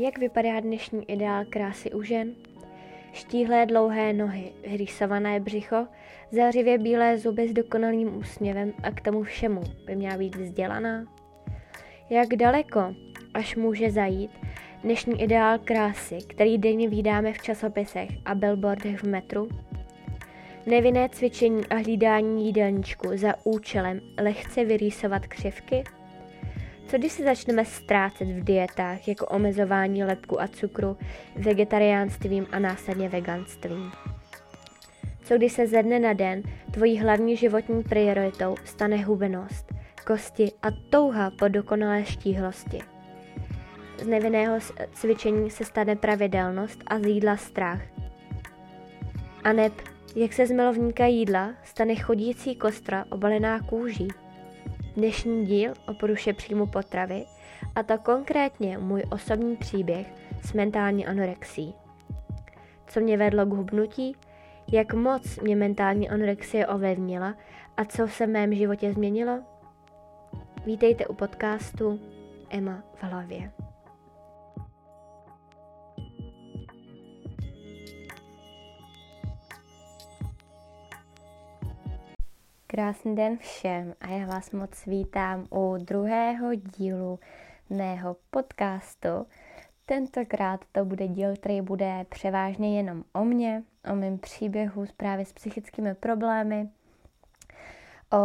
Jak vypadá dnešní ideál krásy u žen? Štíhlé dlouhé nohy, rýsované břicho, zářivě bílé zuby s dokonalým úsměvem a k tomu všemu by měla být vzdělaná. Jak daleko až může zajít dnešní ideál krásy, který denně vídáme v časopisech a billboardech v metru? Nevinné cvičení a hlídání jídelníčku za účelem lehce vyrýsovat křivky? Co když se začneme ztrácet v dietách jako omezování lepku a cukru, vegetariánstvím a následně veganstvím? Co když se ze dne na den tvojí hlavní životní prioritou stane hubenost, kosti a touha po dokonalé štíhlosti? Z nevinného cvičení se stane pravidelnost a z jídla strach. A neb, jak se z milovníka jídla stane chodící kostra obalená kůží? Dnešní díl o poruše příjmu potravy a to konkrétně můj osobní příběh s mentální anorexií. Co mě vedlo k hubnutí, jak moc mě mentální anorexie ovlivnila a co se v mém životě změnilo? Vítejte u podcastu Emma v hlavě. Krásný den všem a já vás moc vítám u druhého dílu mého podcastu. Tentokrát to bude díl, který bude převážně jenom o mně, o mém příběhu právě s psychickými problémy, o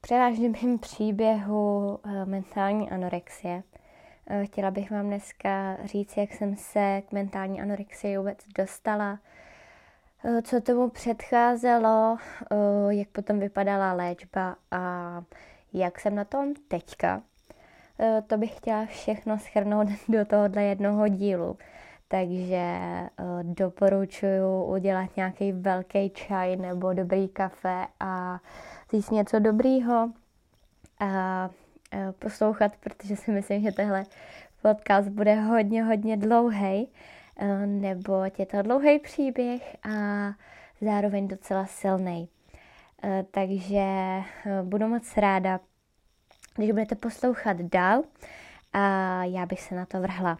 převážně mém příběhu mentální anorexie. Chtěla bych vám dneska říct, jak jsem se k mentální anorexii vůbec dostala, co tomu předcházelo, jak potom vypadala léčba a jak jsem na tom teďka. To bych chtěla všechno shrnout do tohohle jednoho dílu. Takže doporučuji udělat nějaký velký čaj nebo dobrý kafe a jíst něco dobrýho a poslouchat, protože si myslím, že tenhle podcast bude hodně dlouhej. Neboť je to dlouhý příběh a zároveň docela silný. Takže budu moc ráda, když budete poslouchat dál a já bych se na to vrhla.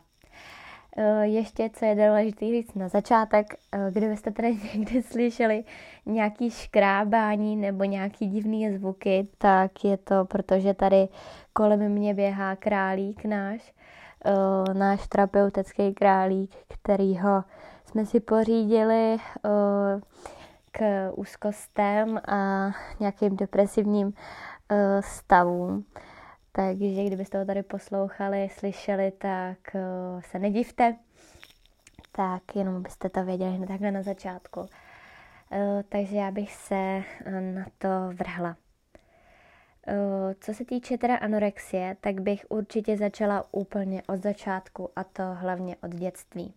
Ještě, co je důležité říct na začátek, kdybyste tady někdy slyšeli nějaký škrábání nebo nějaký divný zvuky, tak je to, protože tady kolem mě běhá králík náš terapeutický králík, kterýho jsme si pořídili k úzkostem a nějakým depresivním stavům. Takže kdybyste ho tady poslouchali, slyšeli, tak se nedivte. Tak jenom byste to věděli hned takhle na začátku. Takže já bych se na to vrhla. Co se týče teda anorexie, tak bych určitě začala úplně od začátku a to hlavně od dětství.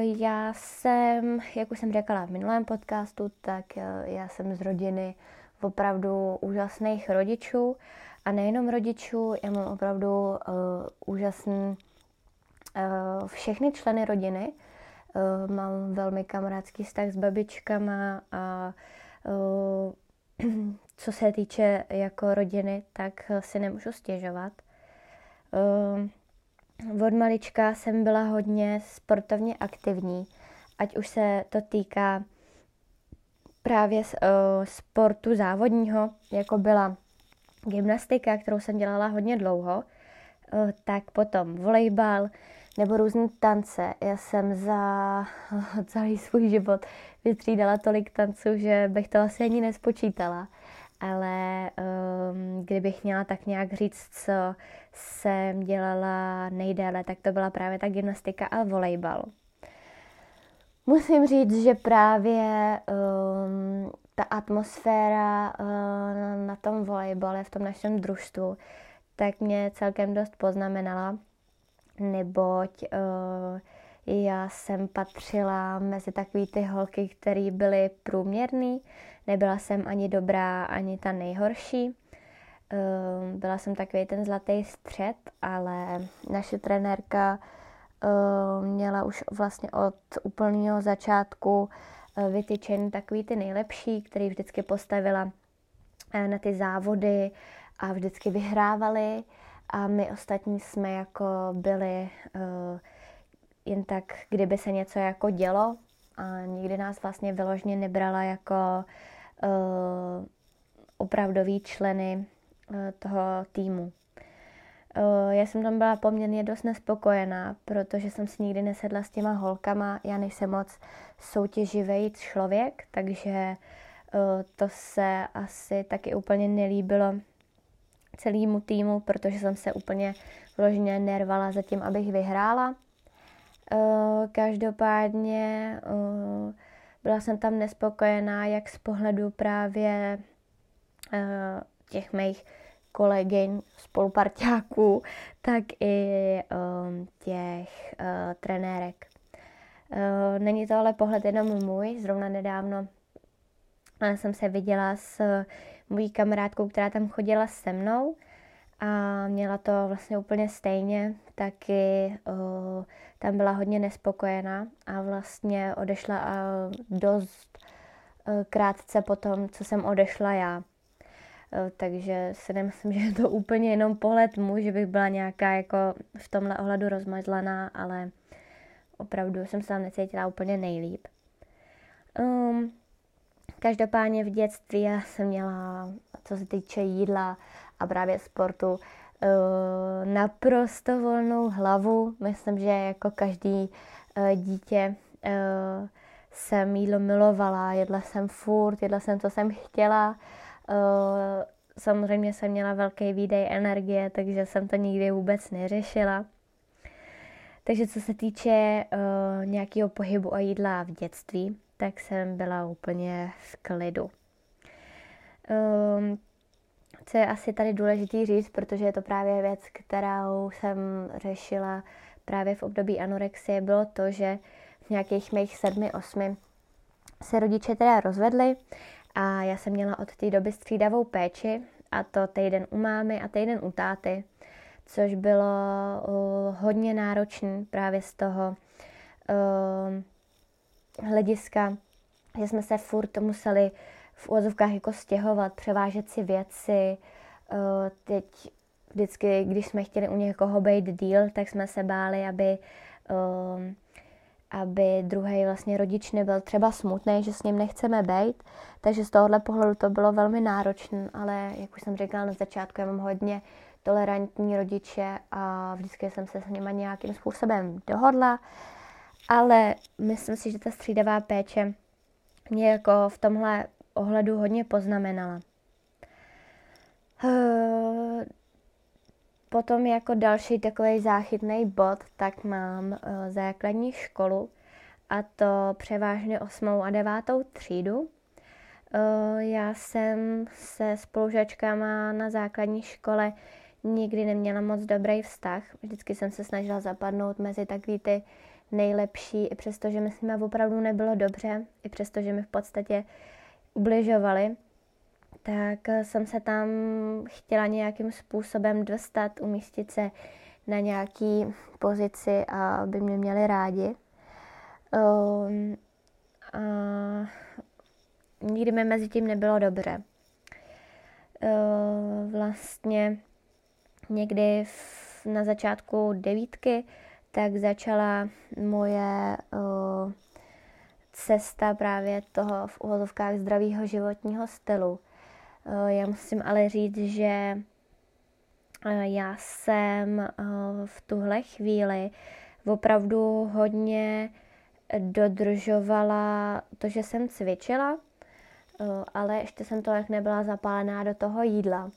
Já jsem, jak už jsem řekla v minulém podcastu, tak já jsem z rodiny opravdu úžasných rodičů a nejenom rodičů, já mám opravdu úžasný všechny členy rodiny. Mám velmi kamarádský vztah s babičkama a co se týče jako rodiny, tak si nemůžu stěžovat. Od malička jsem byla hodně sportovně aktivní, ať už se to týká právě sportu závodního, jako byla gymnastika, kterou jsem dělala hodně dlouho, tak potom volejbal nebo různé tance. Já jsem za celý svůj život vytřídala tolik tanců, že bych to asi ani nespočítala. Ale kdybych měla tak nějak říct, co jsem dělala nejdéle, tak to byla právě ta gymnastika a volejbal. Musím říct, že právě ta atmosféra na tom volejbale, v tom našem družstvu, tak mě celkem dost poznamenala, neboť já jsem patřila mezi takový ty holky, které byly průměrný. Nebyla jsem ani dobrá, ani ta nejhorší. Byla jsem takový ten zlatý střed, ale naše trenérka měla už vlastně od úplného začátku vytyčen takový ty nejlepší, který vždycky postavila na ty závody a vždycky vyhrávali. A my ostatní jsme jako byli jen tak, kdyby se něco jako dělo, a nikdy nás vlastně vyložně nebrala jako opravdoví členy toho týmu. Já jsem tam byla poměrně dost nespokojená, protože jsem si nikdy nesedla s těma holkama. Já nejsem moc soutěživý člověk, takže to se asi taky úplně nelíbilo celému týmu, protože jsem se úplně vložně nervala za tím, abych vyhrála. Každopádně byla jsem tam nespokojená jak z pohledu právě těch mých kolegyň, spoluparťáků, tak i těch trenérek. Není to ale pohled jenom můj. Zrovna nedávno jsem se viděla s mojí kamarádkou, která tam chodila se mnou a měla to vlastně úplně stejně. Taky tam byla hodně nespokojená a vlastně odešla dost krátce po tom, co jsem odešla já. Takže si nemyslím, že je to úplně jenom pohled můj, že bych byla nějaká jako v tomhle ohledu rozmazlená, ale opravdu jsem se tam necítila úplně nejlíp. Každopádně v dětství já jsem měla, co se týče jídla a právě sportu, naprosto volnou hlavu. Myslím, že jako každý dítě jsem jídlo milovala, jedla jsem furt, jedla jsem, co jsem chtěla. Samozřejmě jsem měla velký výdej energie, takže jsem to nikdy vůbec neřešila. Takže co se týče nějakého pohybu a jídla v dětství, tak jsem byla úplně v klidu. Co je asi tady důležitý říct, protože je to právě věc, kterou jsem řešila právě v období anorexie, bylo to, že v nějakých mých 7-8 se rodiče teda rozvedli. A já jsem měla od té doby střídavou péči, a to týden u mámy a týden u táty, což bylo hodně náročné právě z toho hlediska, že jsme se furt museli v uvozovkách jako stěhovat, převážet si věci. Teď vždycky, když jsme chtěli u někoho být díl, tak jsme se báli, aby druhý vlastně rodič nebyl třeba smutný, že s ním nechceme bejt. Takže z tohohle pohledu to bylo velmi náročné, ale jak už jsem říkala na začátku, já mám hodně tolerantní rodiče a vždycky jsem se s nimi nějakým způsobem dohodla. Ale myslím si, že ta střídavá péče mě jako v tomhle ohledu hodně poznamenala. Potom jako další takový záchytný bod, tak mám základní školu, a to převážně 8. a 9. třídu. Já jsem se spolužačkama na základní škole nikdy neměla moc dobrý vztah. Vždycky jsem se snažila zapadnout mezi takový ty nejlepší, i přestože mi s nimi opravdu nebylo dobře, i přestože mi v podstatě ubližovali. Tak jsem se tam chtěla nějakým způsobem dostat, umístit se na nějaký pozici a aby mě měli rádi. A nikdy mi mezi tím nebylo dobře. Vlastně někdy na začátku 9, tak začala moje cesta právě toho v uvozovkách zdravého životního stylu. Já musím ale říct, že já jsem v tuhle chvíli opravdu hodně dodržovala to, že jsem cvičila, ale ještě jsem to jak nebyla zapálená do toho jídla.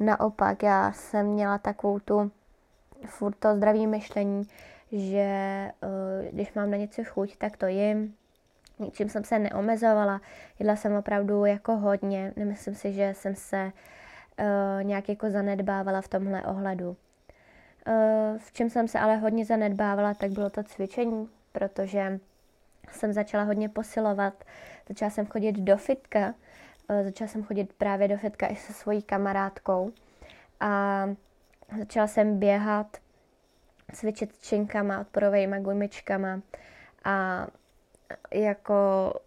Naopak, já jsem měla takovou tu furt to zdravý myšlení, že když mám na něco chuť, tak to jim. Ničím jsem se neomezovala, jedla jsem opravdu jako hodně, nemyslím si, že jsem se nějak jako zanedbávala v tomhle ohledu. V čem jsem se ale hodně zanedbávala, tak bylo to cvičení, protože jsem začala hodně posilovat, začala jsem chodit do fitka, začala jsem chodit právě do fitka i se svojí kamarádkou a začala jsem běhat, cvičit činkama, odporovejma gumičkama a jako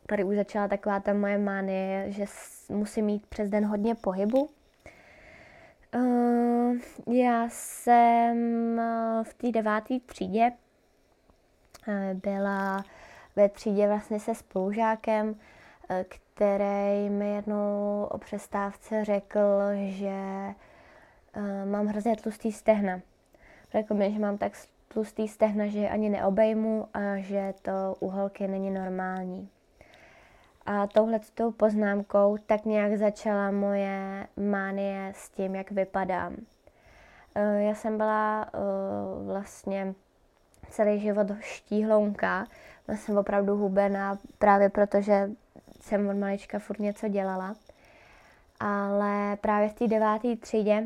tady už začala taková ta moje mánie, že musím mít přes den hodně pohybu. Já jsem v té 9. třídě byla ve třídě vlastně se spolužákem, který mi jednou o přestávce řekl, že mám hrozně tlustý stehna. Řekl mi, že mám tak tlustý stehna, že ani neobejmu a že to u holky není normální. A touhletou poznámkou tak nějak začala moje mánie s tím, jak vypadám. Já jsem byla vlastně celý život štíhlounka. Byla jsem opravdu hubená, právě protože jsem od malička furt něco dělala. Ale právě v té 9. třídě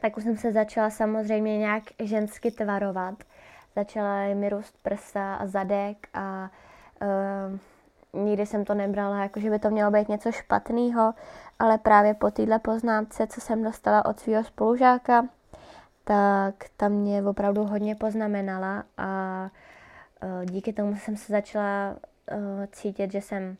tak už jsem se začala samozřejmě nějak žensky tvarovat. Začala mi růst prsa a zadek a nikdy jsem to nebrala, jakože by to mělo být něco špatného, ale právě po téhle poznámce, co jsem dostala od svého spolužáka, tak ta mě opravdu hodně poznamenala a díky tomu jsem se začala cítit, že jsem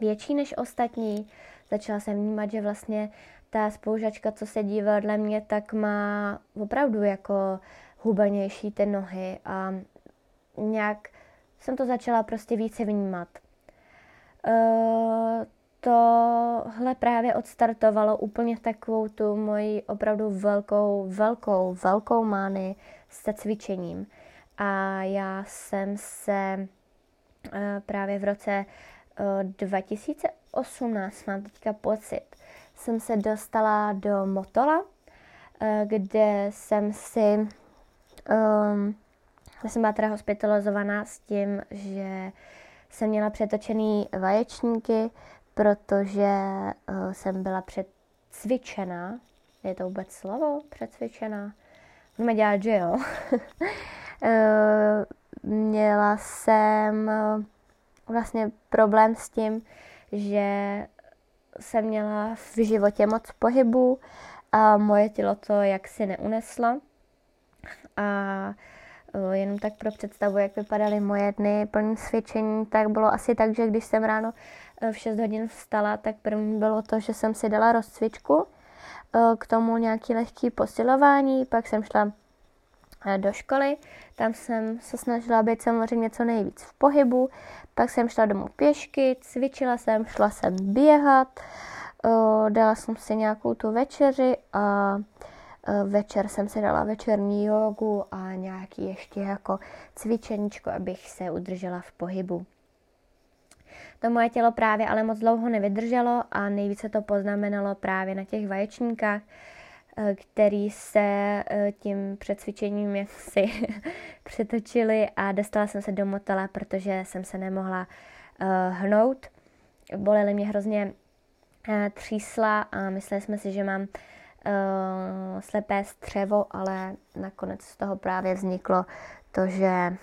větší než ostatní. Začala jsem vnímat, že vlastně ta spolužačka, co sedí vedle mě, tak má opravdu jako hubenější ty nohy a nějak jsem to začala prostě více vnímat. Tohle právě odstartovalo úplně takovou tu moji opravdu velkou mány se cvičením. A já jsem se právě v roce 2018, mám teďka pocit, jsem se dostala do Motola, kde jsem si... Já jsem byla teda hospitalizovaná s tím, že jsem měla přetočený vaječníky, protože jsem byla přecvičená. Je to vůbec slovo? Přecvičená? Můžeme dělat, že jo. Měla jsem vlastně problém s tím, že jsem měla v životě moc pohybu a moje tělo to jaksi neuneslo. A jenom tak pro představu, jak vypadaly moje dny plný cvičení, tak bylo asi tak, že když jsem ráno v 6 hodin vstala, tak první bylo to, že jsem si dala rozcvičku, k tomu nějaké lehké posilování, pak jsem šla do školy, tam jsem se snažila být samozřejmě co nejvíc v pohybu, pak jsem šla domů pěšky, cvičila jsem, šla jsem běhat, dala jsem si nějakou tu večeři a večer jsem si dala večerní jogu a nějaký ještě jako cvičeníčko, abych se udržela v pohybu. To moje tělo právě ale moc dlouho nevydrželo a nejvíce to poznamenalo právě na těch vaječníkách, který se tím přecvičením jaksi přetočili a dostala jsem se do Motola, protože jsem se nemohla hnout. Bolely mě hrozně třísla a mysleli jsme si, že mám slepé střevo, ale nakonec z toho právě vzniklo to, že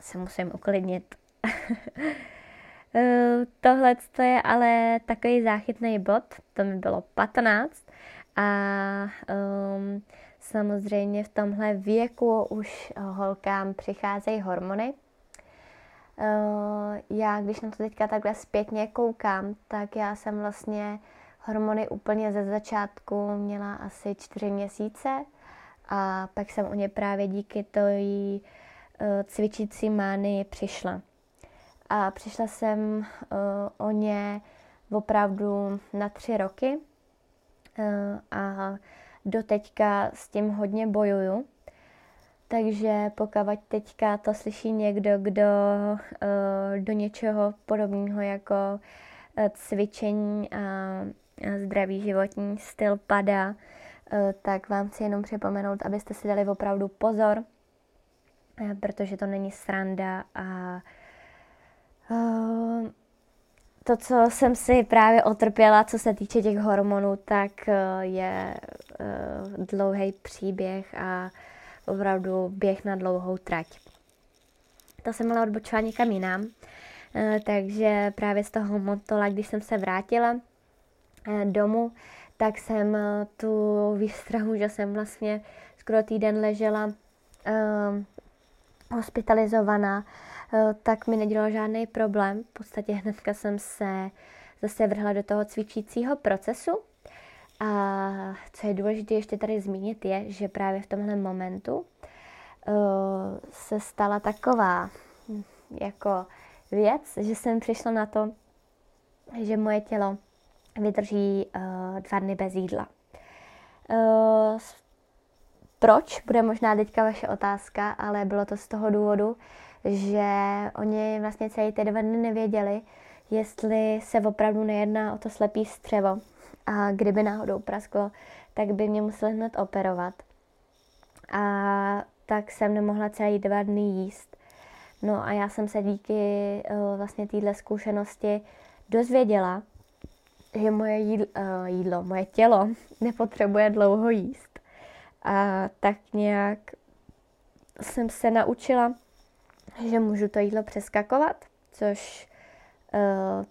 se musím uklidnit. Tohle je ale takový záchytný bod, to mi bylo 15 a samozřejmě v tomhle věku už holkám přicházejí hormony. Já, když na to teďka takhle zpětně koukám, tak já jsem vlastně hormony úplně ze začátku měla asi 4 měsíce a pak jsem o ně právě díky tojí cvičící mánii přišla. A přišla jsem o ně opravdu na 3 roky a doteďka s tím hodně bojuju. Takže pokud teďka to slyší někdo, kdo do něčeho podobného jako cvičení a zdravý životní styl padá, tak vám chci jenom připomenout, abyste si dali opravdu pozor, protože to není sranda a to, co jsem si právě otrpěla, co se týče těch hormonů, tak je dlouhý příběh a opravdu běh na dlouhou trať. To jsem ale odbočila někam jinam, takže právě z toho Motola, když jsem se vrátila domů, tak jsem tu výstrahu, že jsem vlastně skoro týden ležela hospitalizovaná, tak mi nedělalo žádný problém. V podstatě hnedka jsem se zase vrhla do toho cvičícího procesu A co je důležité ještě tady zmínit je, že právě v tomhle momentu se stala taková jako věc, že jsem přišla na to, že moje tělo vydrží 2 dny bez jídla. Proč? Bude možná teďka vaše otázka, ale bylo to z toho důvodu, že oni vlastně celý ty 2 dny nevěděli, jestli se opravdu nejedná o to slepý střevo. A kdyby náhodou prasklo, tak by mě museli hned operovat. A tak jsem nemohla celý 2 dny jíst. No a já jsem se díky vlastně téhle zkušenosti dozvěděla, že moje moje tělo nepotřebuje dlouho jíst. A tak nějak jsem se naučila, že můžu to jídlo přeskakovat, což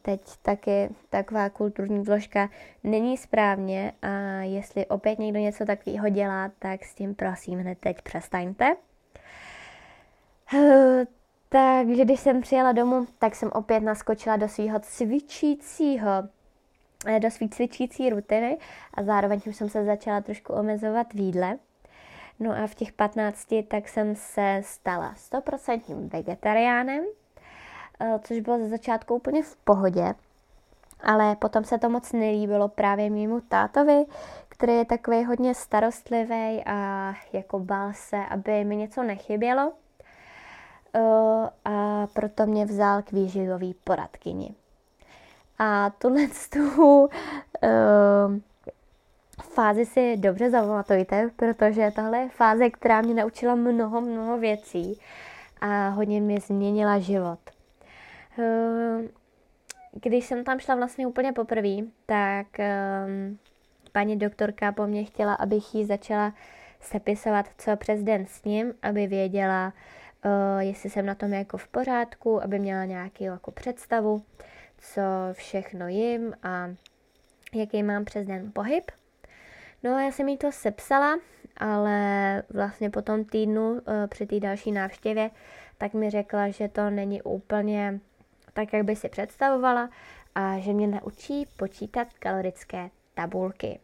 teď taky taková kulturní vložka není správně a jestli opět někdo něco takového dělá, tak s tím prosím hned teď přestaňte. Takže když jsem přijela domů, tak jsem opět naskočila do svého cvičící rutiny a zároveň tím jsem se začala trošku omezovat v jídle. No a v těch 15 tak jsem se stala 100% vegetariánem, což bylo ze začátku úplně v pohodě, ale potom se to moc nelíbilo právě mému tátovi, který je takový hodně starostlivý a jako bál se, aby mi něco nechybělo. A proto mě vzal k výživový poradkyni. A tuhle fázi si dobře zapamatujte, protože tohle je fáze, která mě naučila mnoho věcí a hodně mě změnila život. Když jsem tam šla vlastně úplně poprvé, tak paní doktorka po mně chtěla, abych jí začala sepisovat, co přes den sním, aby věděla, jestli jsem na tom jako v pořádku, aby měla nějaký jako představu, co všechno jim a jaký mám přes den pohyb. No a já jsem jí to sepsala, ale vlastně po tom týdnu, při té další návštěvě, tak mi řekla, že to není úplně tak, jak by si představovala a že mě naučí počítat kalorické tabulky.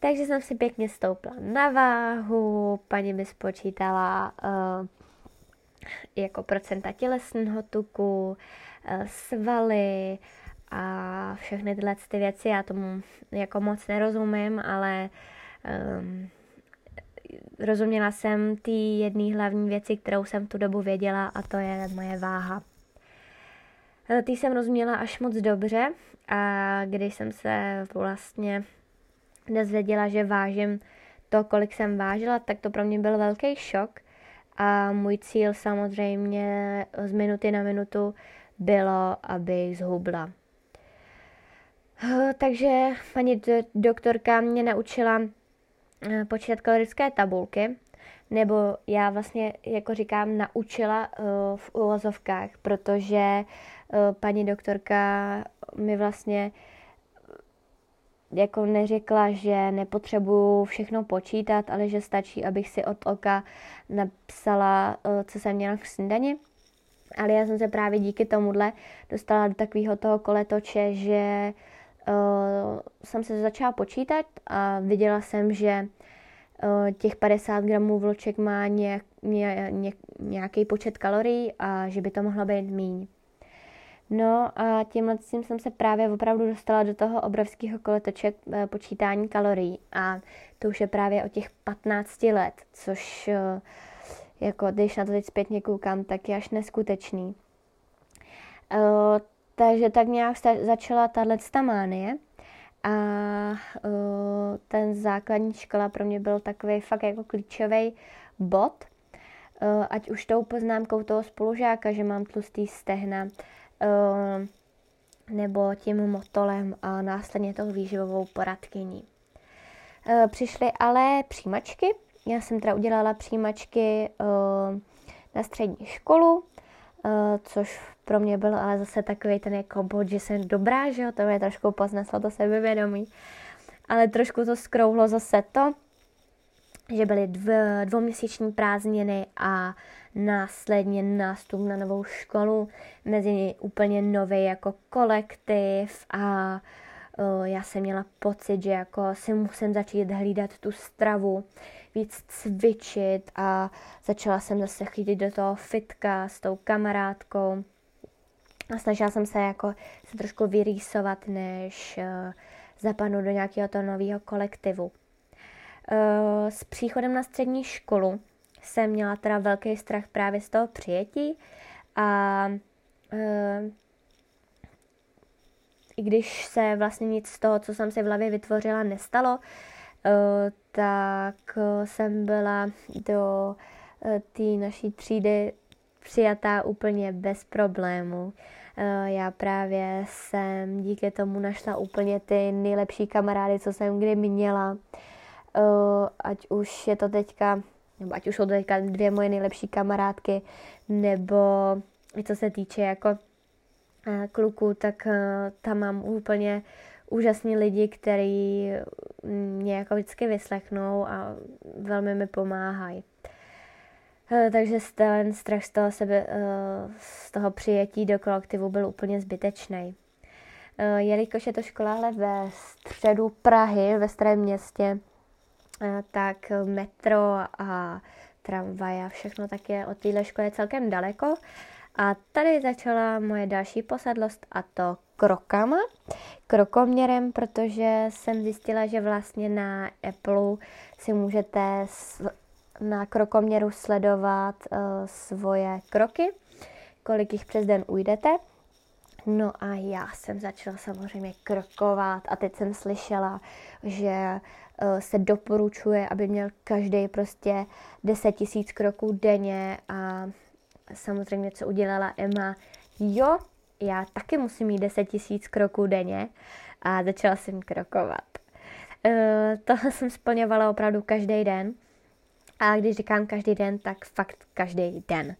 Takže jsem si pěkně stoupla na váhu, paní mi spočítala jako procenta tělesného tuku, svaly a všechny tyhle ty věci. Já tomu jako moc nerozumím, ale rozuměla jsem ty jedné hlavní věci, kterou jsem tu dobu věděla, a to je moje váha. Ty jsem rozuměla až moc dobře a když jsem se vlastně dozvěděla, že vážím to, kolik jsem vážila, tak to pro mě byl velký šok a můj cíl samozřejmě z minuty na minutu bylo, abych zhubla. Takže paní doktorka mě naučila počítat kalorické tabulky, nebo já vlastně, jako říkám, naučila v uvozovkách, protože paní doktorka mi vlastně jako neřekla, že nepotřebuju všechno počítat, ale že stačí, abych si od oka napsala, co jsem měla k snídani. Ale já jsem se právě díky tomuhle dostala do takového toho koletoče, že jsem se začala počítat a viděla jsem, že těch 50 gramů vloček má nějaký počet kalorií a že by to mohlo být míň. No a tímhle jsem se právě opravdu dostala do toho obrovského koletoče počítání kalorií a to už je právě od těch 15 let, což jako když na to teď zpětně koukám, tak je až neskutečný. Takže tak nějak začala tato mánie a ten základní škola pro mě byl takový fakt jako klíčový bod, ať už tou poznámkou toho spolužáka, že mám tlustý stehna, nebo tím motolem a následně tou výživovou poradkyní. Přišly ale přijímačky. Já jsem teda udělala přijímačky na střední školu, což pro mě byl ale zase takový ten jako bod, že jsem dobrá, že jo, to mě trošku pozneslo to sebevědomí. Ale trošku to skrouhlo zase to, že byly 2měsíční prázdniny a následně nástup na novou školu, mezi úplně nový jako kolektiv a já jsem měla pocit, že jako si musím začít hlídat tu stravu, víc cvičit a začala jsem zase chodit do toho fitka s tou kamarádkou. A snažila jsem se jako se trošku vyrýsovat, než zapadnout do nějakého toho nového kolektivu. S příchodem na střední školu jsem měla teda velký strach právě z toho přijetí a i když se vlastně nic z toho, co jsem si v hlavě vytvořila, nestalo, tak jsem byla do té naší třídy přijatá úplně bez problémů. Já právě jsem díky tomu našla úplně ty nejlepší kamarády, co jsem kdy měla. Ať už jsou to teďka dvě moje nejlepší kamarádky, nebo co se týče jako kluků, tak tam mám úplně úžasný lidi, který mě jako vždycky vyslechnou a velmi mi pomáhají. Takže ten strach z toho přijetí do kolektivu byl úplně zbytečný. Jelikož je to škola ale ve středu Prahy, ve starém městě, tak metro a tramvaj a všechno tak je od téhle školy celkem daleko. A tady začala moje další posedlost, a to krokoměrem, protože jsem zjistila, že vlastně na Appleu si můžete na krokoměru sledovat svoje kroky, kolik jich přes den ujdete. No a já jsem začala samozřejmě krokovat a teď jsem slyšela, že se doporučuje, aby měl každý prostě 10 000 kroků denně a samozřejmě, co udělala Emma, jo, já taky musím mít 10 000 kroků denně a začala jsem krokovat. Tohle jsem splňovala opravdu každý den. A když říkám každý den, tak fakt každý den.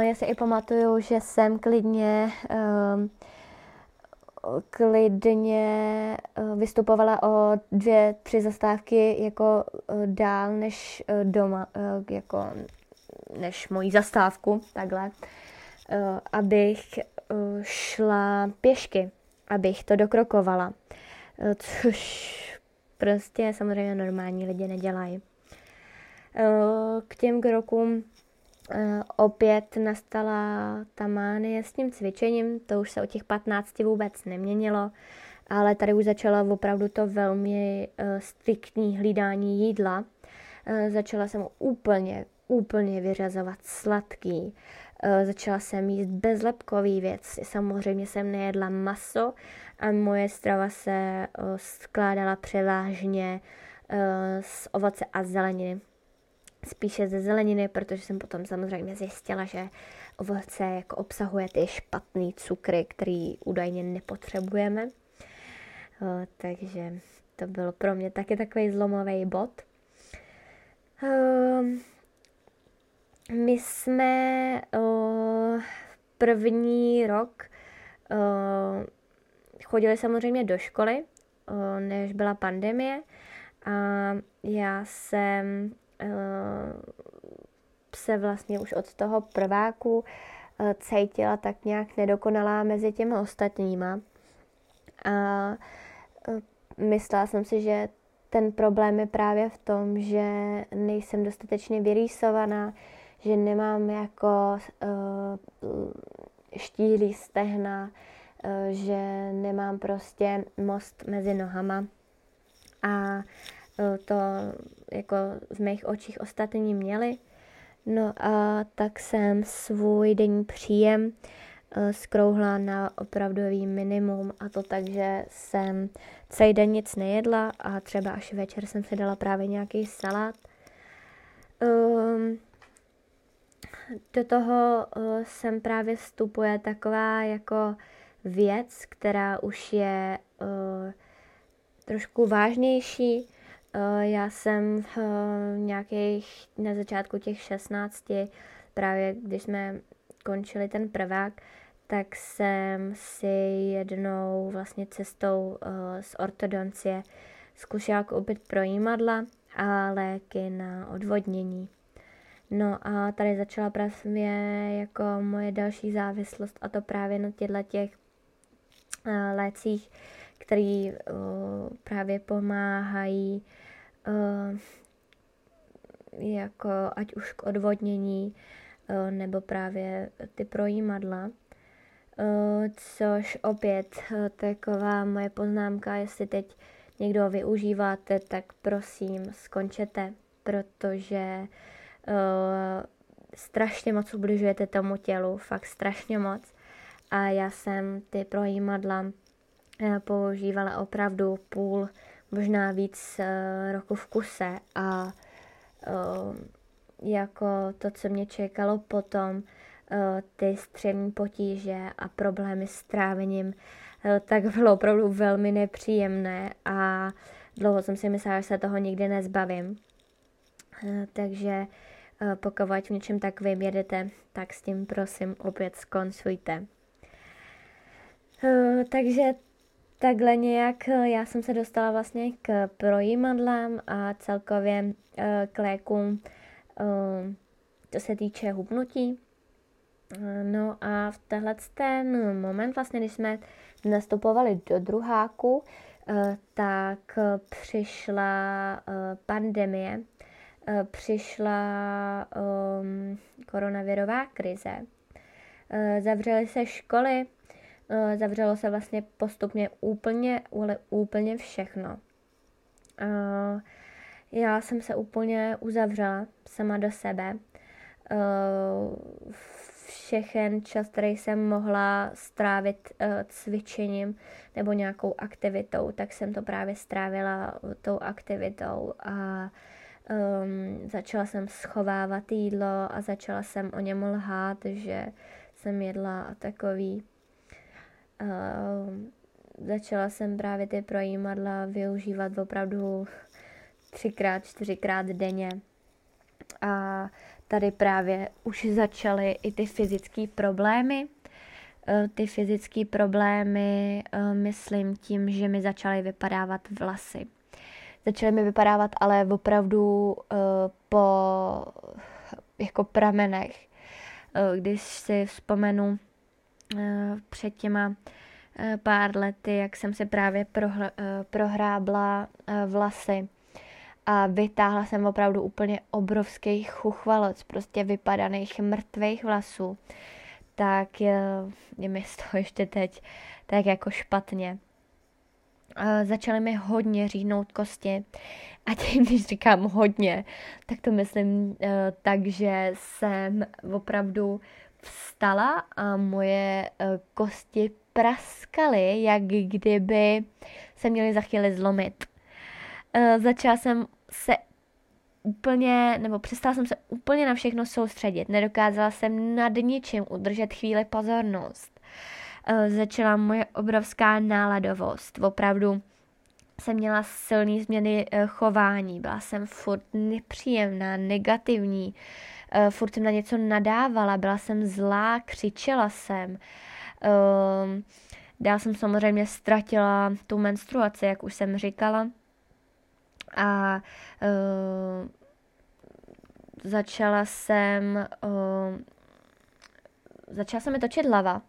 Já si i pamatuju, že jsem klidně vystupovala o 2-3 zastávky jako dál než doma, jako než moji zastávku, takhle, abych šla pěšky, abych to dokrokovala, což prostě samozřejmě normální lidi nedělají. K těm krokům opět nastala ta mánie s tím cvičením, to už se od těch 15 vůbec neměnilo, ale tady už začalo opravdu to velmi striktní hlídání jídla. Začala jsem úplně vyřazovat sladký, začala jsem jíst bezlepkový věci, samozřejmě jsem nejedla maso a moje strava se skládala převážně z ovoce a zeleniny. Spíše ze zeleniny, protože jsem potom samozřejmě zjistila, že ovoce jako obsahuje ty špatný cukry, který údajně nepotřebujeme. Takže to byl pro mě taky takový zlomový bod. My jsme první rok chodili samozřejmě do školy, než byla pandemie a já jsem se vlastně už od toho prváku cítila tak nějak nedokonalá mezi těmi ostatníma. A myslela jsem si, že ten problém je právě v tom, že nejsem dostatečně vyrýsovaná, že nemám jako štíhlý stehna, že nemám prostě most mezi nohama. A to jako v mých očích ostatní měli. No a tak jsem svůj denní příjem zkrouhla na opravdový minimum a to tak, že jsem celý den nic nejedla a třeba až večer jsem si dala právě nějaký salát. Do toho sem právě vstupuje taková jako věc, která už je trošku vážnější. Já jsem na začátku těch 16, právě když jsme končili ten prvák, tak jsem si jednou vlastně cestou z ortodoncie zkoušela koupit projímadla a léky na odvodnění. No a tady začala právě jako moje další závislost a to právě na těchto lécích, který právě pomáhají jako ať už k odvodnění nebo právě ty projímadla. Což opět taková moje poznámka, jestli teď někdo využíváte, tak prosím skončete, protože strašně moc ubližujete tomu tělu, fakt strašně moc. A já jsem ty projímadla používala opravdu půl, možná víc roku v kuse a jako to, co mě čekalo potom, ty střevní potíže a problémy s trávením, tak bylo opravdu velmi nepříjemné a dlouho jsem si myslela, že se toho nikdy nezbavím. Takže pokud v něčem takovým jedete, tak s tím prosím opět skoncujte. Takže takhle nějak já jsem se dostala vlastně k projímadlám a celkově k lékům, co se týče hubnutí. No a v tenhle ten moment, vlastně, když jsme nastupovali do druháku, tak přišla pandemie, přišla koronavirová krize. Zavřely se školy, zavřelo se vlastně postupně úplně všechno. Já jsem se úplně uzavřela sama do sebe. Všechen čas, který jsem mohla strávit cvičením nebo nějakou aktivitou, tak jsem to právě strávila tou aktivitou a začala jsem schovávat jídlo a začala jsem o něm lhát, že jsem jedla a takový. Začala jsem právě ty projímadla využívat opravdu 3x, 4x denně. A tady právě už začaly i ty fyzické problémy. Ty fyzické problémy myslím tím, že mi začaly vypadávat vlasy. Začaly mi vypadávat ale opravdu po jako pramenech. Když si vzpomenu před těma pár lety, jak jsem si právě prohrábla vlasy, a vytáhla jsem opravdu úplně obrovský chuchvalec, prostě vypadaných mrtvých vlasů, tak je mi z toho ještě teď tak jako špatně. Začaly mi hodně řídnout kosti a tím, když říkám hodně, tak to myslím tak, že jsem opravdu vstala a moje kosti praskaly, jak kdyby se měly za chvíli zlomit. Začala jsem se úplně, nebo přestala jsem se úplně na všechno soustředit. Nedokázala jsem nad ničím udržet chvíli pozornost. Začala moje obrovská náladovost. Opravdu jsem měla silné změny chování. Byla jsem furt nepříjemná, negativní. Furt jsem na něco nadávala, byla jsem zlá, křičela jsem. Dál jsem samozřejmě ztratila tu menstruaci, jak už jsem říkala. A začala se mi točit hlava.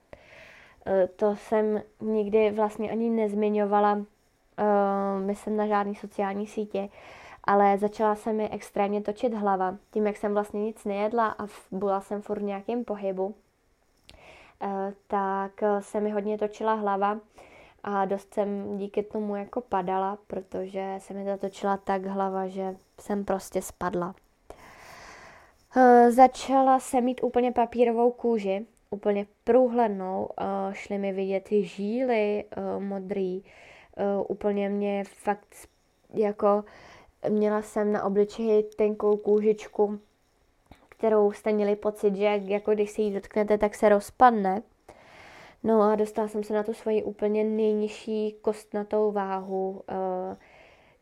To jsem nikdy vlastně ani nezmiňovala, myslím, na žádné sociální sítě, ale začala se mi extrémně točit hlava. Tím, jak jsem vlastně nic nejedla a byla jsem furt v nějakém pohybu, tak se mi hodně točila hlava. A dost jsem díky tomu jako padala, protože se mi zatočila tak hlava, že jsem prostě spadla. Začala jsem mít úplně papírovou kůži, úplně průhlednou, šly mi vidět žíly modrý, úplně mě fakt jako měla jsem na obličeji tenkou kůžičku, kterou jste měli pocit, že jako když se jí dotknete, tak se rozpadne. No a dostala jsem se na tu svoji úplně nejnižší kostnatou váhu,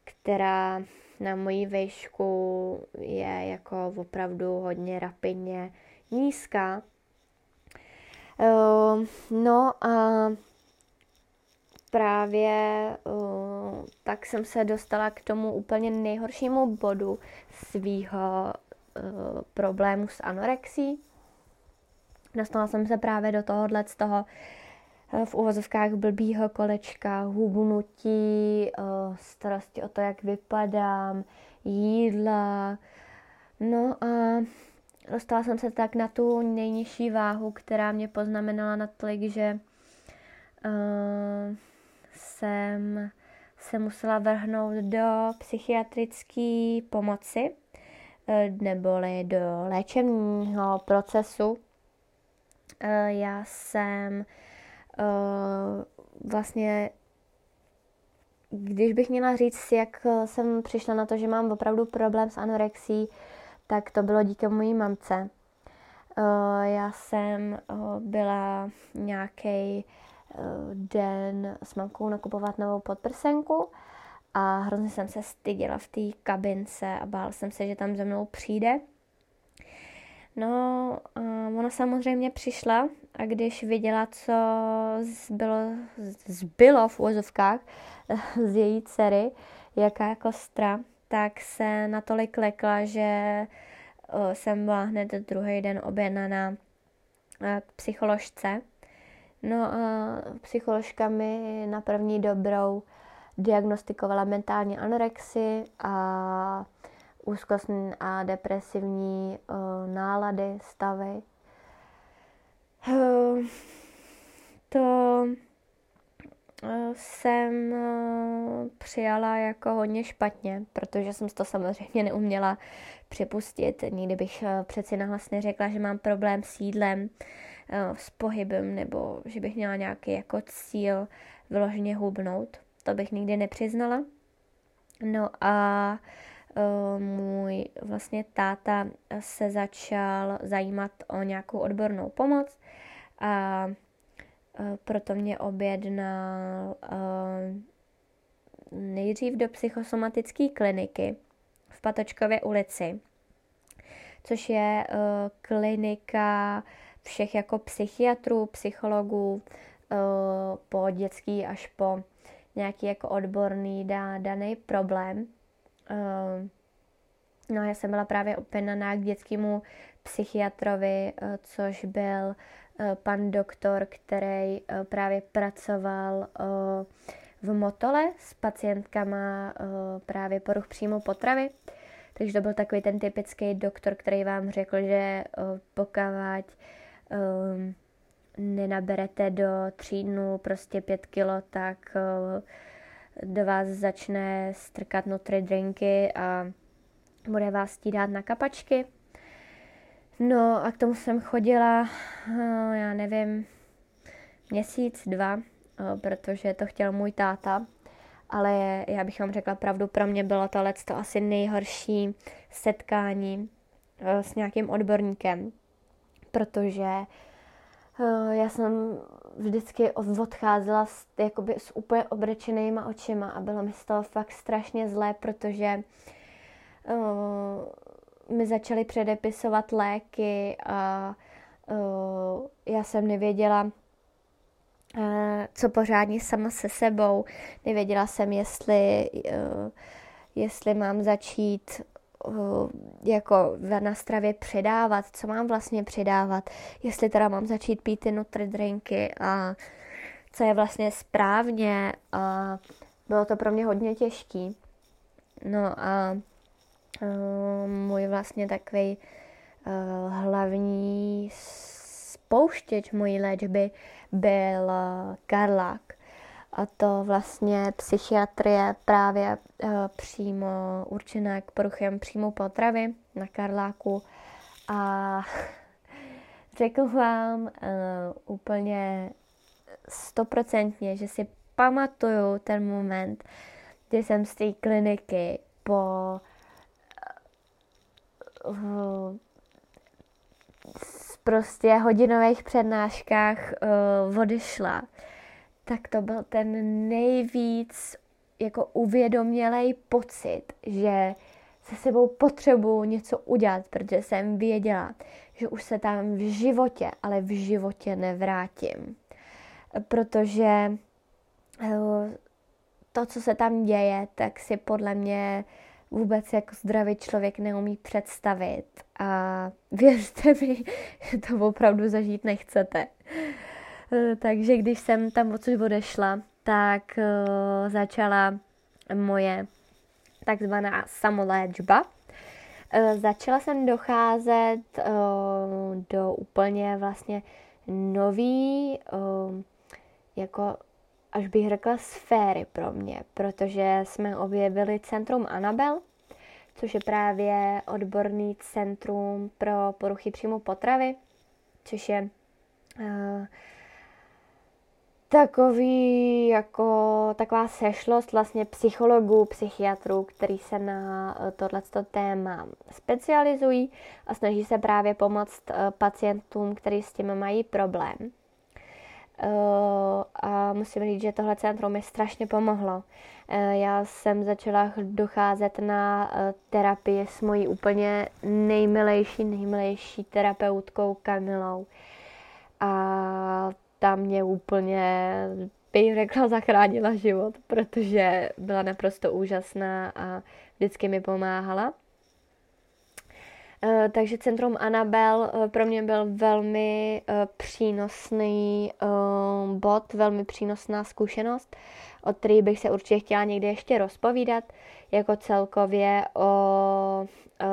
která na moji výšku je jako opravdu hodně rapidně nízká. No a právě tak jsem se dostala k tomu úplně nejhoršímu bodu svýho problému s anorexií. Dostala jsem se právě do tohohle z toho v uvozovkách blbýho kolečka, hubnutí, starosti o to, jak vypadám, jídla. No a dostala jsem se tak na tu nejnižší váhu, která mě poznamenala natolik, že jsem se musela vrhnout do psychiatrické pomoci neboli do léčebního procesu. Já jsem vlastně, když bych měla říct, jak jsem přišla na to, že mám opravdu problém s anorexií, tak to bylo díky mojí mamce. Já jsem byla nějaký den s mamkou nakupovat novou podprsenku a hrozně jsem se styděla v té kabince a bála jsem se, že tam ze mnou přijde. No, ona samozřejmě přišla a když viděla, co zbylo v uvozovkách z její dcery, jaká kostra, tak se natolik lekla, že jsem byla hned druhý den objednaná k psycholožce. No a psycholožka mi na první dobrou diagnostikovala mentální anorexii a úzkostní a depresivní nálady, stavy. To jsem přijala jako hodně špatně, protože jsem to samozřejmě neuměla připustit. Nikdy bych přeci nahlas neřekla, že mám problém s jídlem, s pohybem, nebo že bych měla nějaký jako cíl vyloženě hubnout. To bych nikdy nepřiznala. No a můj vlastně táta se začal zajímat o nějakou odbornou pomoc a proto mě objednal nejdřív do psychosomatické kliniky v Patočkově ulici, což je klinika všech jako psychiatrů, psychologů, po dětský až po nějaký jako odborný daný problém. No já jsem byla právě objednaná k dětskému psychiatrovi, což byl pan doktor, který právě pracoval v Motole s pacientkama právě poruch příjmu potravy. Takže to byl takový ten typický doktor, který vám řekl, že pokud nenaberete do 3 dnů prostě 5 kilo, tak do vás začne strkat nutri drinky a bude vás stídat na kapačky. No a k tomu jsem chodila, já nevím, 1-2 měsíc, protože to chtěl můj táta. Ale já bych vám řekla pravdu, pro mě bylo to asi nejhorší setkání s nějakým odborníkem, protože já jsem vždycky odcházela s úplně obrečenýma očima a bylo mi z toho fakt strašně zlé, protože mi začaly předepisovat léky a já jsem nevěděla, co pořádně sama se sebou. Nevěděla jsem, jestli mám začít jako na stravě přidávat, co mám vlastně přidávat, jestli teda mám začít pít ty nutridrinky a co je vlastně správně. A bylo to pro mě hodně těžký. No a můj vlastně takový hlavní spouštěč mojí léčby byl Karlák. A to vlastně psychiatrie právě přímo určená k poruchem příjmu potravy na Karláku. A řekl vám úplně 100%, že si pamatuju ten moment, kdy jsem z té kliniky po prostě hodinových přednáškách odešla, tak to byl ten nejvíc jako uvědomělej pocit, že se sebou potřebuju něco udělat, protože jsem věděla, že už se tam v životě, ale v životě nevrátím. Protože to, co se tam děje, tak si podle mě vůbec jako zdravý člověk neumí představit a věřte mi, že to opravdu zažít nechcete. Takže když jsem tam odsud odešla, tak začala moje takzvaná samoléčba. Začala jsem docházet do úplně vlastně nový, jako až bych řekla sféry pro mě, protože jsme objevili centrum Anabel, což je právě odborný centrum pro poruchy příjmu potravy, což je takový, jako taková sešlost vlastně psychologů, psychiatrů, kteří se na tohleto téma specializují a snaží se právě pomoct pacientům, kteří s tím mají problém. A musím říct, že tohle centrum mi strašně pomohlo. Já jsem začala docházet na terapii s mojí úplně nejmilejší terapeutkou Kamilou. A ta mě úplně, bych řekla, zachránila život, protože byla naprosto úžasná a vždycky mi pomáhala. Takže centrum Anabel pro mě byl velmi přínosný bod, velmi přínosná zkušenost, o které bych se určitě chtěla někdy ještě rozpovídat, jako celkově o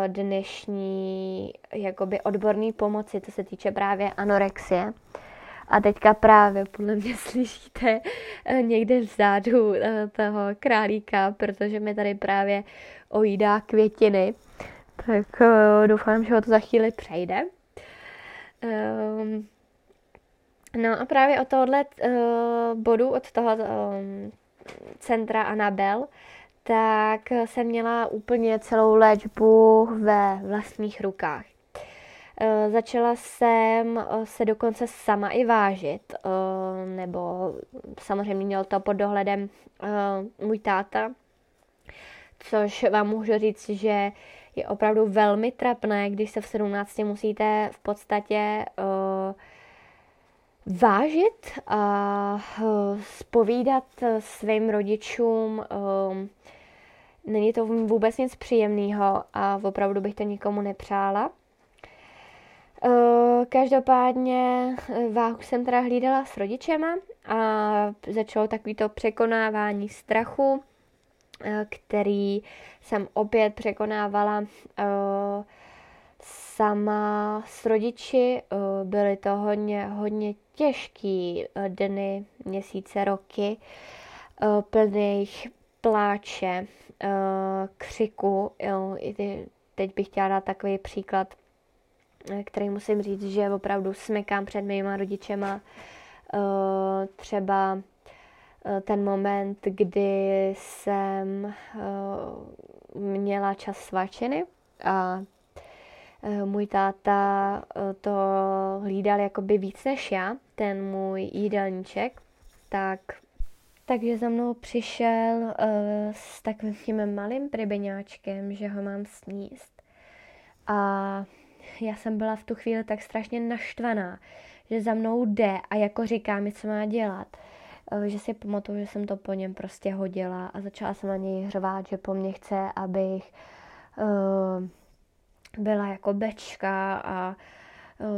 dnešní jakoby odborné pomoci, co se týče právě anorexie. A teďka právě podle mě slyšíte někde vzadu toho králíka, protože mi tady právě ojídá květiny. Tak doufám, že ho to za chvíli přejde. No a právě od tohohle bodu, od toho centra Anabel, tak jsem měla úplně celou léčbu ve vlastních rukách. Začala jsem se dokonce sama i vážit, nebo samozřejmě měl to pod dohledem můj táta, což vám můžu říct, že je opravdu velmi trapné, když se v 17 musíte v podstatě vážit a zpovídat svým rodičům. Není to vůbec nic příjemného a opravdu bych to nikomu nepřála. Každopádně váhu jsem teda hlídala s rodičema a začalo takovýto překonávání strachu, který jsem opět překonávala sama s rodiči. Byly to hodně těžké dny, měsíce, roky, plných pláče, křiku. Teď bych chtěla dát takový příklad, který musím říct, že opravdu smekám před mýma rodičema. Třeba ten moment, kdy jsem měla čas svačiny a můj táta to hlídal jakoby víc než já, ten můj jídelníček, takže za mnou přišel s takovým tím malým pribeňáčkem, že ho mám sníst. A já jsem byla v tu chvíli tak strašně naštvaná, že za mnou jde a jako říká mi, co má dělat. Že si pamatuju, že jsem to po něm prostě hodila a začala jsem na něj hřvát, že po mně chce, abych byla jako bečka a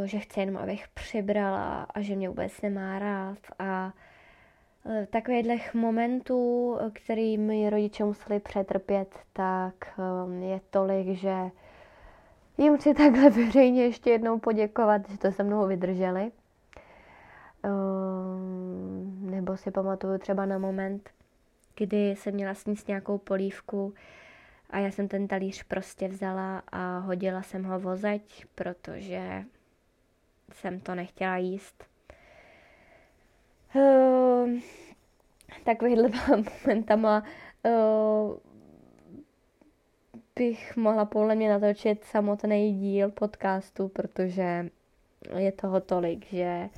že chce jenom, abych přibrala a že mě vůbec nemá rád. A takových momentů, který mi rodiče museli přetrpět, tak je tolik, že jim chci takhle veřejně ještě jednou poděkovat, že to se mnou vydrželi. Nebo si pamatuju třeba na moment, kdy jsem měla sníst nějakou polívku a já jsem ten talíř prostě vzala a hodila jsem ho o zeď, protože jsem to nechtěla jíst. Takovýhle momentama bych mohla podle mě natočit samotný díl podcastu, protože je toho tolik, že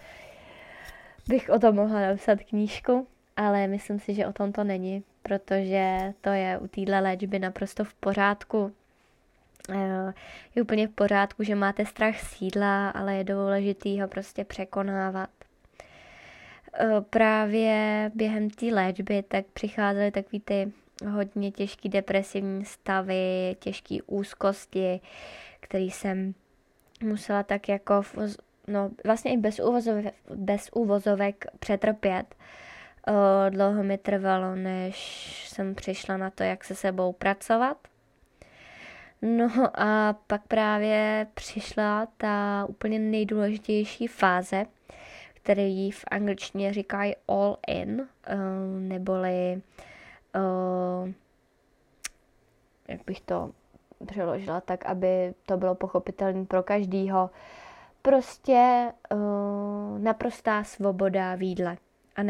bych o tom mohla napsat knížku, ale myslím si, že o tom to není, protože to je u téhle léčby naprosto v pořádku. Je úplně v pořádku, že máte strach z jídla, ale je důležitý ho prostě překonávat. Právě během té léčby tak přicházely takový ty hodně těžké depresivní stavy, těžké úzkosti, které jsem musela tak jako no vlastně i bez úvozovek přetrpět. Dlouho mi trvalo, než jsem přišla na to, jak se sebou pracovat. No a pak právě přišla ta úplně nejdůležitější fáze, který v angličtině říkají all in, neboli, jak bych to přeložila, tak aby to bylo pochopitelné pro každýho, prostě naprostá svoboda v jídle. A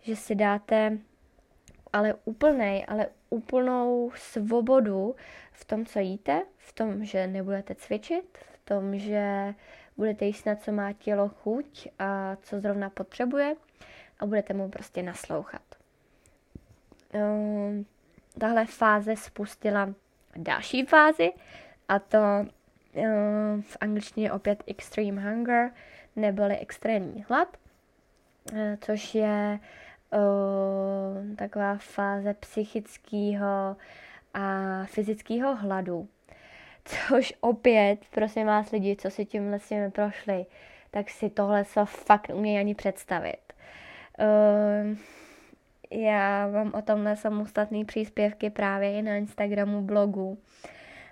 že si dáte úplnou svobodu v tom, co jíte, v tom, že nebudete cvičit, v tom, že budete jíst na co má tělo chuť a co zrovna potřebuje a budete mu prostě naslouchat. Tahle fáze spustila další fázi a to v angličtině opět extreme hunger, neboli extrémní hlad, což je taková fáze psychického a fyzického hladu. Což opět, prosím vás lidi, co si tímhle s tím prošli, tak si tohle se fakt neumějí ani představit. Já mám o tomhle samostatné příspěvky právě i na Instagramu, blogu.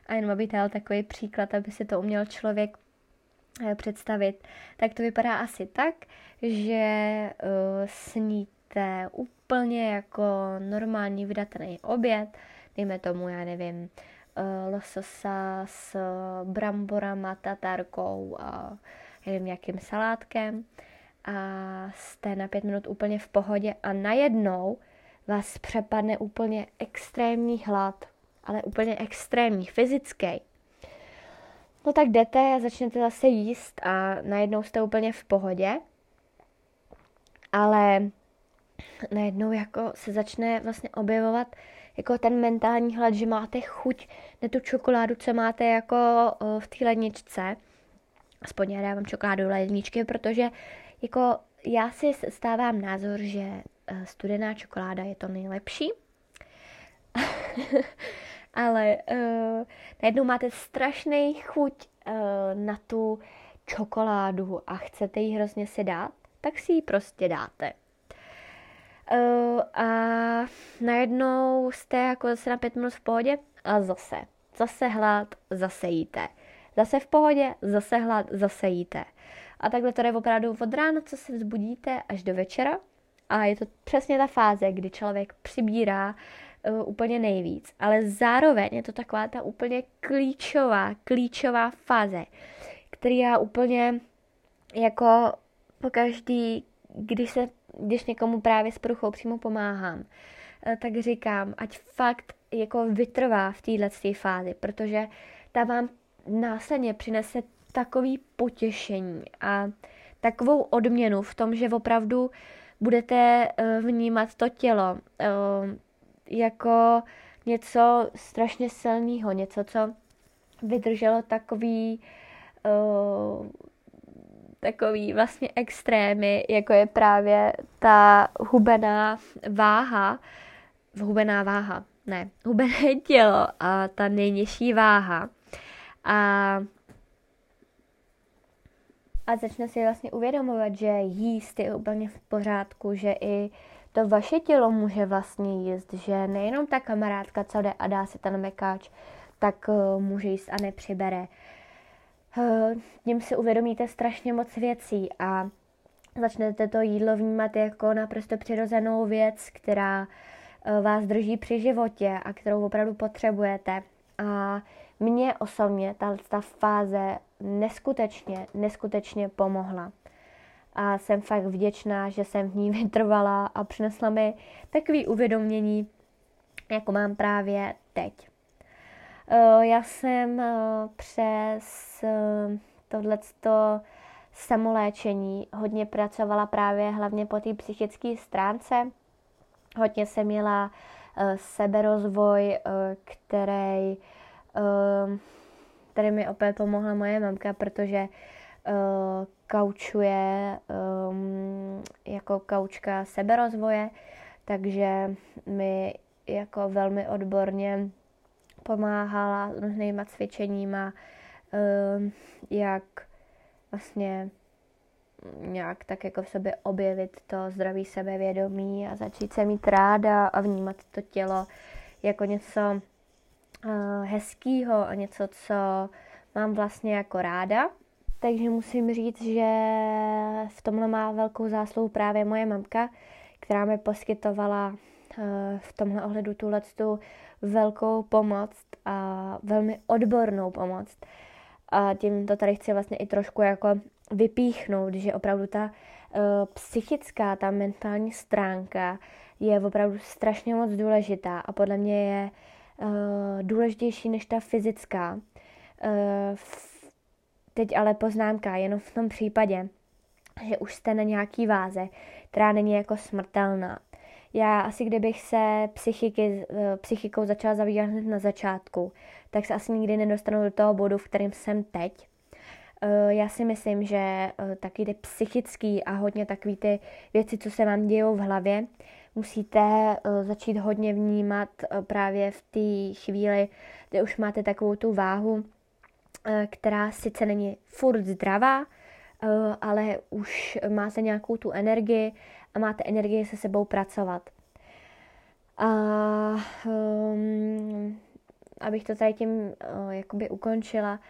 A jenom abych dal takový příklad, aby si to uměl člověk představit. Tak to vypadá asi tak, že sníte úplně jako normální vydatný oběd. Dejme tomu, já nevím, lososa s bramborama, tatárkou a nevím, nějakým salátkem a jste na 5 minut úplně v pohodě a najednou vás přepadne úplně extrémní hlad, ale úplně extrémní, fyzický. No tak jdete a začnete zase jíst a najednou jste úplně v pohodě, ale najednou jako se začne vlastně objevovat jako ten mentální hlad, že máte chuť na tu čokoládu, co máte jako v té ledničce. Aspoň já dávám čokoládu do ledničky, protože jako já si stávám názor, že studená čokoláda je to nejlepší. Ale najednou máte strašnej chuť na tu čokoládu a chcete ji hrozně si dát, tak si ji prostě dáte. A najednou jste jako zase na 5 minut v pohodě a zase hlad, zase jíte. Zase v pohodě, zase hlad, zase jíte. A takhle to je opravdu od rána, co se vzbudíte, až do večera. A je to přesně ta fáze, kdy člověk přibírá úplně nejvíc. Ale zároveň je to taková ta úplně klíčová fáze, který já úplně jako pokaždý, když někomu právě s poruchou přímo pomáhám, tak říkám, ať fakt jako vytrvá v této fázi, protože ta vám následně přinese takový potěšení a takovou odměnu v tom, že opravdu budete vnímat to tělo jako něco strašně silného, něco, co vydrželo takový vlastně extrémy, jako je právě ta hubené tělo a ta nejnižší váha. A začne si vlastně uvědomovat, že jíst je úplně v pořádku, že i to vaše tělo může vlastně jíst, že nejenom ta kamarádka, co jde a dá si ten mekáč, tak může jíst a nepřibere. Tím si uvědomíte strašně moc věcí a začnete to jídlo vnímat jako naprosto přirozenou věc, která vás drží při životě a kterou opravdu potřebujete. A mně osobně ta fáze neskutečně pomohla. A jsem fakt vděčná, že jsem v ní vytrvala a přinesla mi takové uvědomění, jako mám právě teď. Já jsem přes tohleto samoléčení hodně pracovala právě hlavně po té psychické stránce. Hodně jsem měla seberozvoj, který mi opět pomohla moje mamka, protože kaučuje jako kaučka seberozvoje, takže mi jako velmi odborně pomáhala s různýma cvičeníma, jak vlastně nějak tak jako v sobě objevit to zdravý sebevědomí a začít se mít ráda a vnímat to tělo jako něco hezkýho a něco, co mám vlastně jako ráda. Takže musím říct, že v tomhle má velkou zásluhu právě moje mamka, která mi poskytovala v tomhle ohledu tuhletu velkou pomoc a velmi odbornou pomoc. A tím to tady chci vlastně i trošku jako vypíchnout, že opravdu ta psychická, ta mentální stránka je opravdu strašně moc důležitá a podle mě je důležitější než ta fyzická. Teď ale poznámka, jenom v tom případě, že už jste na nějaký váze, která není jako smrtelná. Já asi kdybych se psychikou začala zabývat hned na začátku, tak se asi nikdy nedostanu do toho bodu, v kterém jsem teď. Já si myslím, že taky ty psychický a hodně takový ty věci, co se vám dějou v hlavě, musíte začít hodně vnímat právě v té chvíli, kdy už máte takovou tu váhu, která sice není furt zdravá, ale už máte nějakou tu energii a máte energii se sebou pracovat. A abych to tady tím jakoby ukončila,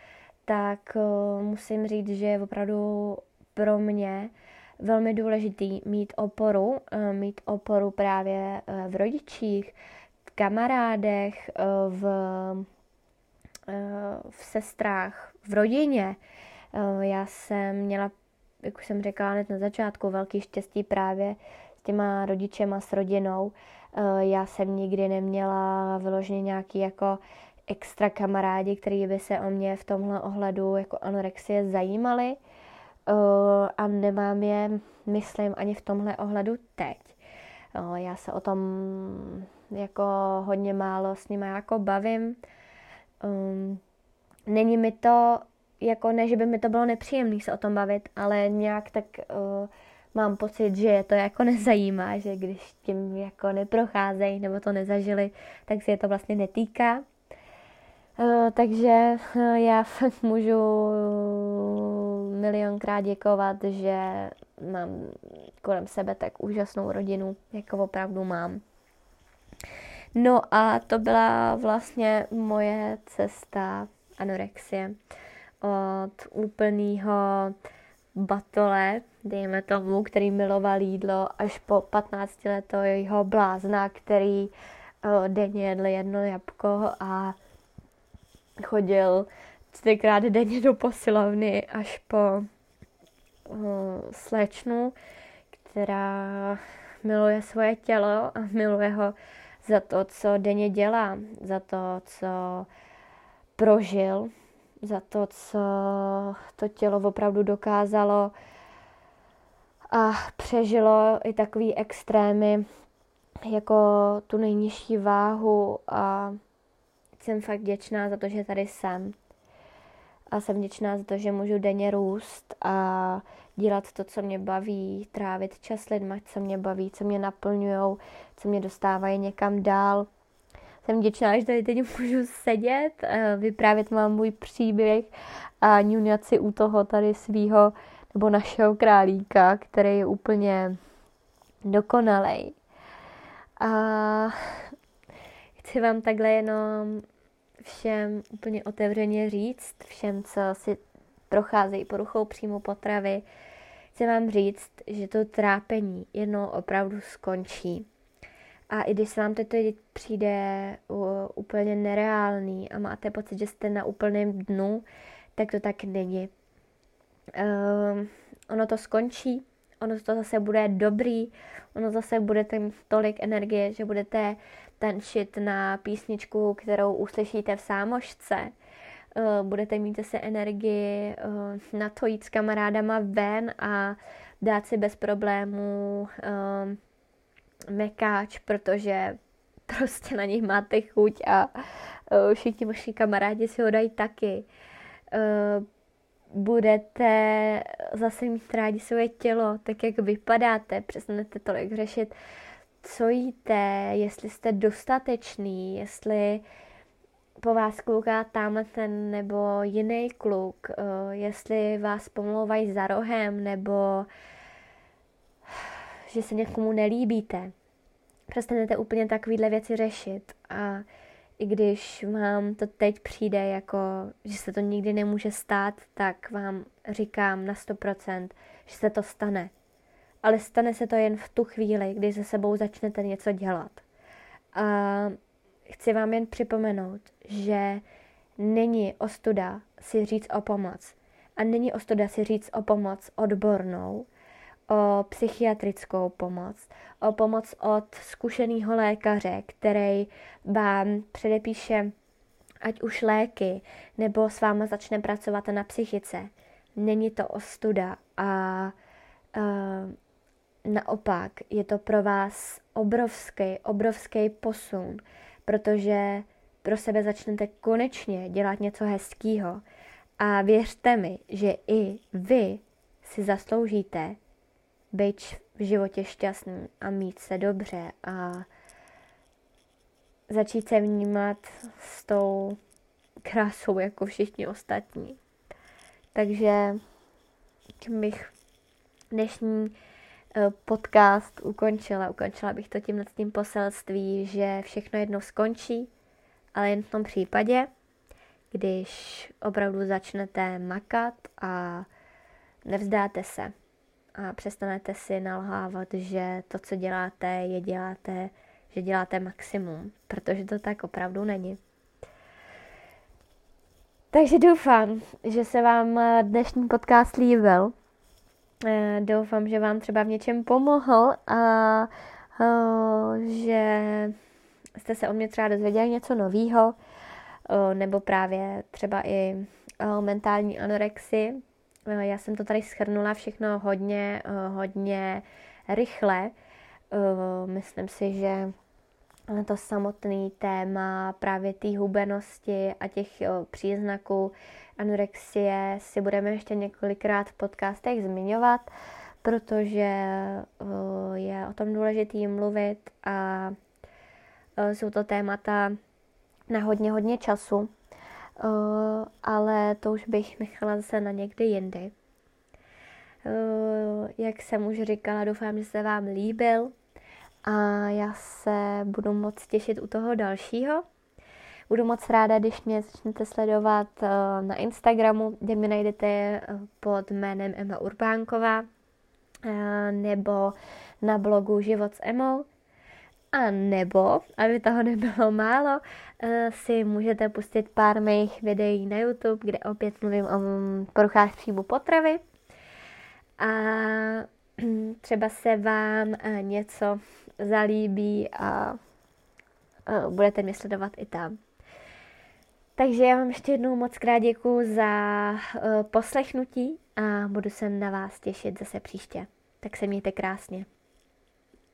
tak musím říct, že je opravdu pro mě velmi důležitý mít oporu právě v rodičích, v kamarádech, v sestrách, v rodině. Já jsem měla, jak už jsem řekla hned na začátku, velký štěstí právě s těma rodičema, s rodinou. Já jsem nikdy neměla vyloženě nějaký jako extra kamarádi, kteří by se o mě v tomhle ohledu jako anorexie zajímali a nemám je, myslím, ani v tomhle ohledu teď. Já se o tom jako hodně málo s nimi jako bavím. Není mi to, jako ne, že by mi to bylo nepříjemné se o tom bavit, ale nějak tak mám pocit, že je to jako nezajímá, že když tím jako neprocházejí nebo to nezažili, tak se je to vlastně netýká. Takže já můžu milionkrát děkovat, že mám kolem sebe tak úžasnou rodinu, jako opravdu mám. No a to byla vlastně moje cesta anorexie. Od úplného batole, dejme tomu, který miloval jídlo, až po 15-letého blázna, který denně jedl jedno jabko a chodil 4krát denně do posilovny, až po slečnu, která miluje svoje tělo a miluje ho za to, co denně dělá, za to, co prožil, za to, co to tělo opravdu dokázalo a přežilo i takový extrémy, jako tu nejnižší váhu a jsem fakt vděčná za to, že tady jsem. A jsem vděčná za to, že můžu denně růst a dělat to, co mě baví, trávit čas s lidmi, co mě baví, co mě naplňujou, co mě dostávají někam dál. Jsem vděčná, že tady teď můžu sedět, vyprávět vám můj příběh a ňuňat si u toho tady svýho nebo našeho králíka, který je úplně dokonalej. A chci vám takhle jenom všem úplně otevřeně říct, všem, co si procházejí poruchou příjmu potravy, chci vám říct, že to trápení jednou opravdu skončí. A i když se vám toto přijde úplně nereálný a máte pocit, že jste na úplném dnu, tak to tak není. Ono to skončí, ono to zase bude dobrý, ono zase bude tam tolik energie, že budete tančit na písničku, kterou uslyšíte v sámošce. Budete mít zase energii na to jít s kamarádama ven a dát si bez problémů mekáč, protože prostě na něj máte chuť a všichni vaši kamarádi si ho dají taky. Budete zase mít rádi svoje tělo, tak jak vypadáte, přestanete tolik řešit, co jíte, jestli jste dostatečný, jestli po vás kluká tamhle ten nebo jiný kluk, jestli vás pomlouvají za rohem nebo že se někomu nelíbíte. Přestanete úplně takovýhle věci řešit a i když vám to teď přijde, jako, že se to nikdy nemůže stát, tak vám říkám na 100%, že se to stane. Ale stane se to jen v tu chvíli, kdy se sebou začnete něco dělat. A chci vám jen připomenout, že není ostuda si říct o pomoc. A není ostuda si říct o pomoc odbornou, o psychiatrickou pomoc, o pomoc od zkušeného lékaře, který vám předepíše ať už léky, nebo s váma začne pracovat na psychice. Není to ostuda a naopak je to pro vás obrovský posun, protože pro sebe začnete konečně dělat něco hezkýho. A věřte mi, že i vy si zasloužíte být v životě šťastný a mít se dobře a začít se vnímat s tou krásou jako všichni ostatní. Takže bych dnešní podcast ukončila. Ukončila bych to tímhle tím poselství, že všechno jednou skončí, ale jen v tom případě, když opravdu začnete makat a nevzdáte se. A přestanete si nalhávat, že to, co děláte, že děláte maximum, protože to tak opravdu není. Takže doufám, že se vám dnešní podcast líbil. Doufám, že vám třeba v něčem pomohl a že jste se o mě třeba dozvěděli něco novýho, nebo právě třeba i mentální anorexii. Já jsem to tady shrnula všechno hodně rychle. Myslím si, že to samotné téma právě té hubenosti a těch příznaků anorexie si budeme ještě několikrát v podcastech zmiňovat, protože je o tom důležitý mluvit a jsou to témata na hodně času. Ale to už bych nechala zase na někdy jindy. Jak jsem už říkala, doufám, že se vám líbil a já se budu moc těšit u toho dalšího. Budu moc ráda, když mě začnete sledovat na Instagramu, kde mě najdete pod jménem Emma Urbánková nebo na blogu Život s Emou. A nebo, aby toho nebylo málo, si můžete pustit pár mých videí na YouTube, kde opět mluvím o poruchách příjmu potravy. A třeba se vám něco zalíbí a budete mě sledovat i tam. Takže já vám ještě jednou moc krát děkuju za poslechnutí a budu se na vás těšit zase příště. Tak se mějte krásně.